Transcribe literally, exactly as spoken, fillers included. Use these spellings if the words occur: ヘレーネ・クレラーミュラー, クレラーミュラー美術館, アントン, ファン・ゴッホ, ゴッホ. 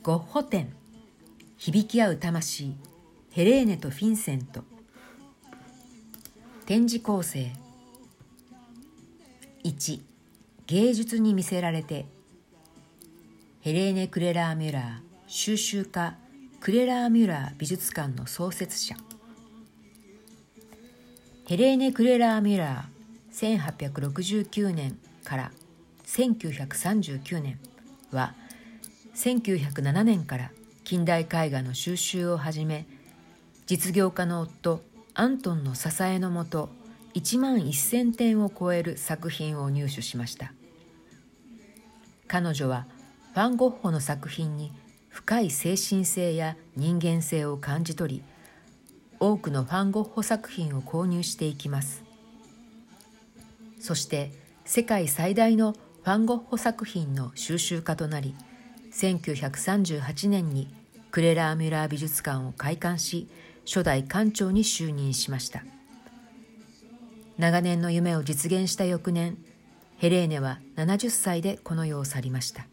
ゴッホ展、響き合う魂、ヘレーネとフィンセント。展示構成。いち、芸術に魅せられて。ヘレーネ・クレラーミュラー、収集家、クレラーミュラー美術館の創設者。ヘレーネ・クレラーミュラー、せんはっぴゃくろくじゅうきゅうねんからせんきゅうひゃくさんじゅうきゅうねんは、せんきゅうひゃくななねんから近代絵画の収集を始め、実業家の夫、アントンの支えのもと、いちまんせんてんを超える作品を入手しました。彼女は、ファン・ゴッホの作品に深い精神性や人間性を感じ取り、多くのファン・ゴッホ作品を購入していきます。そして、世界最大のファン・ゴッホ作品の収集家となり、せんきゅうひゃくさんじゅうはちねんにクレラーミュラー美術館を開館し、初代館長に就任しました。長年の夢を実現した翌年、ヘレーネはななじゅっさいでこの世を去りました。